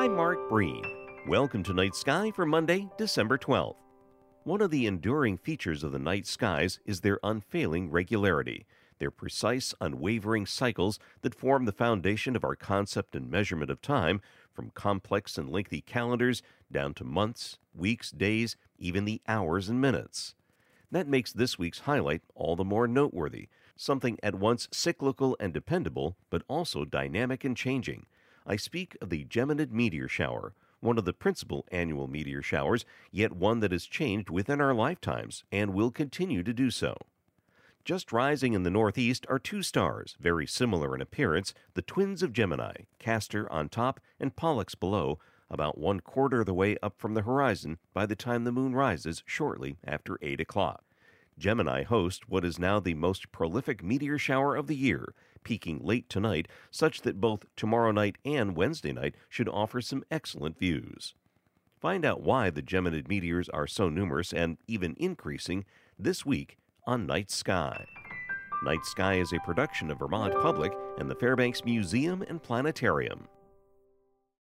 I'm Mark Breen. Welcome to Night Sky for Monday, December 12th. One of the enduring features of the night skies is their unfailing regularity, their precise, unwavering cycles that form the foundation of our concept and measurement of time, from complex and lengthy calendars down to months, weeks, days, even the hours and minutes. That makes this week's highlight all the more noteworthy, something at once cyclical and dependable, but also dynamic and changing. I speak of the Geminid meteor shower, one of the principal annual meteor showers, yet one that has changed within our lifetimes and will continue to do so. Just rising in the northeast are two stars, very similar in appearance, the twins of Gemini, Castor on top and Pollux below, about 1/4 of the way up from the horizon by the time the moon rises shortly after 8 o'clock. Gemini hosts what is now the most prolific meteor shower of the year, peaking late tonight, such that both tomorrow night and Wednesday night should offer some excellent views. Find out why the Geminid meteors are so numerous and even increasing this week on Night Sky. Night Sky is a production of Vermont Public and the Fairbanks Museum and Planetarium.